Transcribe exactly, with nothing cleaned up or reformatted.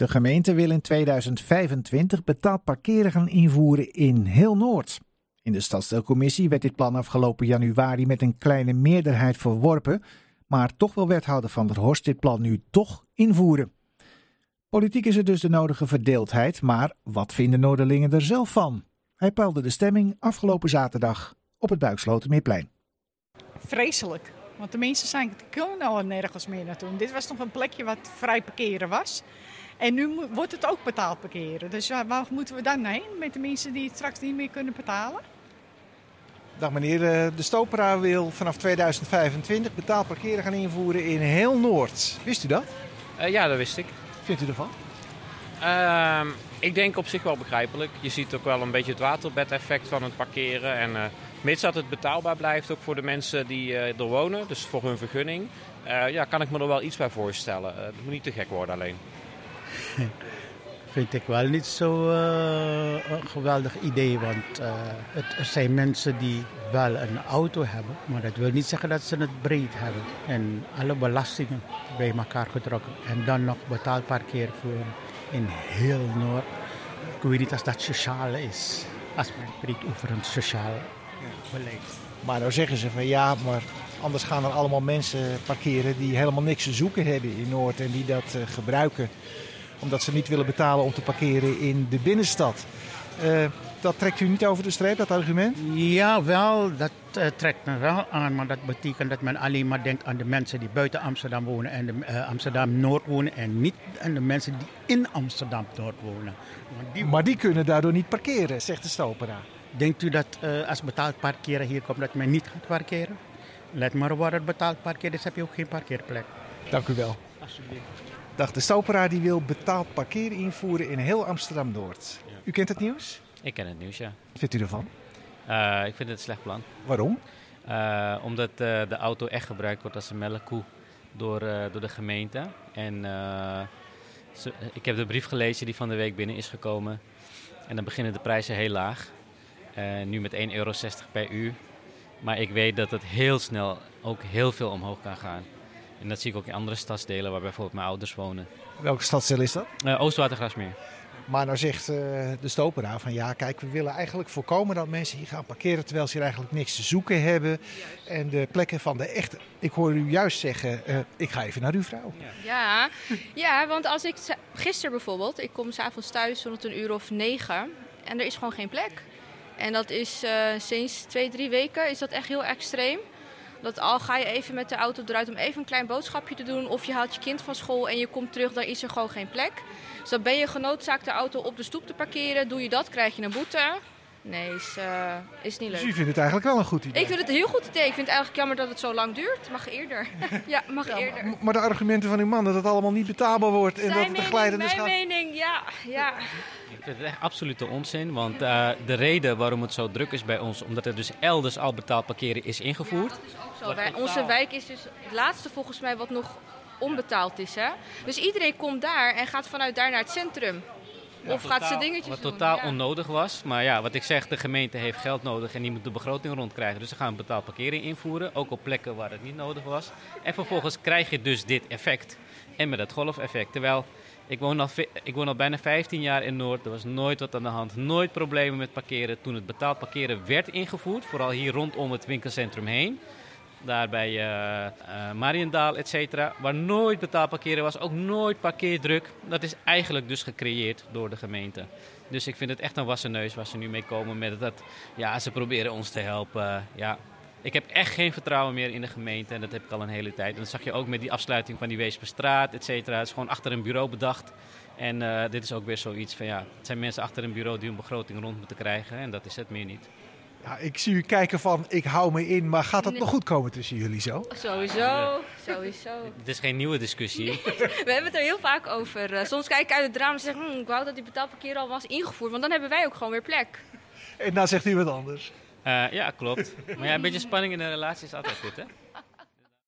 De gemeente wil in tweeduizend vijfentwintig betaald parkeren gaan invoeren in heel Noord. In de stadsdeelcommissie werd dit plan afgelopen januari met een kleine meerderheid verworpen, maar toch wil wethouder Van der Horst dit plan nu toch invoeren. Politiek is er dus de nodige verdeeldheid, maar wat vinden Noorderlingen er zelf van? Hij peilde de stemming afgelopen zaterdag op het Buikslotermeerplein. Vreselijk, want de mensen zijn, kunnen al nergens meer naartoe. Dit was nog een plekje wat vrij parkeren was. En nu wordt het ook betaald parkeren. Dus waar moeten we dan heen met de mensen die het straks niet meer kunnen betalen? Dag meneer, de Stopera wil vanaf tweeduizend vijfentwintig betaald parkeren gaan invoeren in heel Noord. Wist u dat? Uh, ja, dat wist ik. Vindt u ervan? Uh, ik denk op zich wel begrijpelijk. Je ziet ook wel een beetje het waterbed-effect van het parkeren. En uh, mits dat het betaalbaar blijft, ook voor de mensen die uh, er wonen, dus voor hun vergunning, uh, ja, kan ik me er wel iets bij voorstellen. Uh, het moet niet te gek worden alleen. Vind ik wel niet zo uh, een geweldig idee, want uh, het, er zijn mensen die wel een auto hebben, maar dat wil niet zeggen dat ze het breed hebben. En alle belastingen bij elkaar getrokken en dan nog betaald parkeer voor in heel Noord. Ik weet niet of dat sociaal is, als men spreekt over een sociaal beleid. Maar nou zeggen ze van ja, maar anders gaan er allemaal mensen parkeren die helemaal niks te zoeken hebben in Noord en die dat uh, gebruiken. Omdat ze niet willen betalen om te parkeren in de binnenstad. Uh, dat trekt u niet over de streep, dat argument? Ja, wel, dat uh, trekt me wel aan. Maar dat betekent dat men alleen maar denkt aan de mensen die buiten Amsterdam wonen en de, uh, Amsterdam-Noord wonen. En niet aan de mensen die in Amsterdam-Noord wonen. Maar die, maar die kunnen daardoor niet parkeren, zegt de Stopera. Denkt u dat uh, als betaald parkeren hier komt, dat men niet gaat parkeren? Let maar op waar het betaald parkeren is, heb je ook geen parkeerplek. Dank u wel. Alsjeblieft. Dag, de Stopera die wil betaald parkeren invoeren in heel Amsterdam-Noord. U kent het nieuws? Ik ken het nieuws, ja. Wat vindt u ervan? Uh, ik vind het een slecht plan. Waarom? Uh, omdat uh, de auto echt gebruikt wordt als een melkkoe door, uh, door de gemeente. En uh, ze, ik heb de brief gelezen die van de week binnen is gekomen. En dan beginnen de prijzen heel laag. Uh, nu met één euro zestig per uur. Maar ik weet dat het heel snel ook heel veel omhoog kan gaan. En dat zie ik ook in andere stadsdelen waar bijvoorbeeld mijn ouders wonen. Welke stadsdeel is dat? Uh, Oostwatergrasmeer. Maar nou zegt uh, de Stopera van ja, kijk, we willen eigenlijk voorkomen dat mensen hier gaan parkeren terwijl ze hier eigenlijk niks te zoeken hebben. Juist. En de plekken van de echte... Ik hoor u juist zeggen, uh, ik ga even naar uw vrouw. Ja, ja, want als ik... Gisteren bijvoorbeeld, ik kom s'avonds thuis rond een uur of negen en er is gewoon geen plek. En dat is uh, sinds twee, drie weken is dat echt heel extreem. Dat al ga je even met de auto eruit om even een klein boodschapje te doen. Of je haalt je kind van school en je komt terug, dan is er gewoon geen plek. Dus dan ben je genoodzaakt de auto op de stoep te parkeren. Doe je dat, krijg je een boete. Nee, is, uh, is niet leuk. Dus u vindt het eigenlijk wel een goed idee? Ik vind het een heel goed idee. Ik vind het eigenlijk jammer dat het zo lang duurt. Mag eerder. Ja, mag ja, eerder. Maar, maar de argumenten van uw man dat het allemaal niet betaalbaar wordt. En Zijn dat het mening, glijdende mijn schaal... mening, ja, ja. Ik vind het echt absolute onzin. Want uh, de reden waarom het zo druk is bij ons, omdat er dus elders al betaald parkeren is ingevoerd. Ja, dat is ook zo. Wij, onze wijk is dus het laatste volgens mij wat nog onbetaald is. Hè? Dus iedereen komt daar en gaat vanuit daar naar het centrum. Ja, of totaal, gaat ze dingetjes wat doen. Wat totaal ja. onnodig was. Maar ja, wat ik zeg, de gemeente heeft geld nodig en die moet de begroting rondkrijgen. Dus ze gaan betaald parkering invoeren, ook op plekken waar het niet nodig was. En vervolgens ja. krijg je dus dit effect. En met dat golfeffect. Terwijl, ik woon, al, ik woon al bijna vijftien jaar in Noord. Er was nooit wat aan de hand. Nooit problemen met parkeren. Toen het betaald parkeren werd ingevoerd, vooral hier rondom het winkelcentrum heen. Daar bij uh, uh, Mariëndaal, et cetera, waar nooit betaald parkeren was, ook nooit parkeerdruk. Dat is eigenlijk dus gecreëerd door de gemeente. Dus ik vind het echt een wassen neus waar ze nu mee komen met dat, ja, ze proberen ons te helpen. Ja. Ik heb echt geen vertrouwen meer in de gemeente en dat heb ik al een hele tijd. En dat zag je ook met die afsluiting van die Weesperstraat, et cetera. Het is gewoon achter een bureau bedacht. En uh, dit is ook weer zoiets van, ja, het zijn mensen achter een bureau die een begroting rond moeten krijgen en dat is het meer niet. Ja, ik zie u kijken van, ik hou me in, maar gaat dat nee. nog goed komen tussen jullie zo? Sowieso, sowieso. Het is geen nieuwe discussie. We hebben het er heel vaak over. Soms kijk ik uit het raam en zeg ik, hm, ik wou dat die betaalparkeer al was ingevoerd, want dan hebben wij ook gewoon weer plek. En dan zegt u wat anders. Uh, ja, klopt. Maar ja, een beetje spanning in de relatie is altijd goed, hè?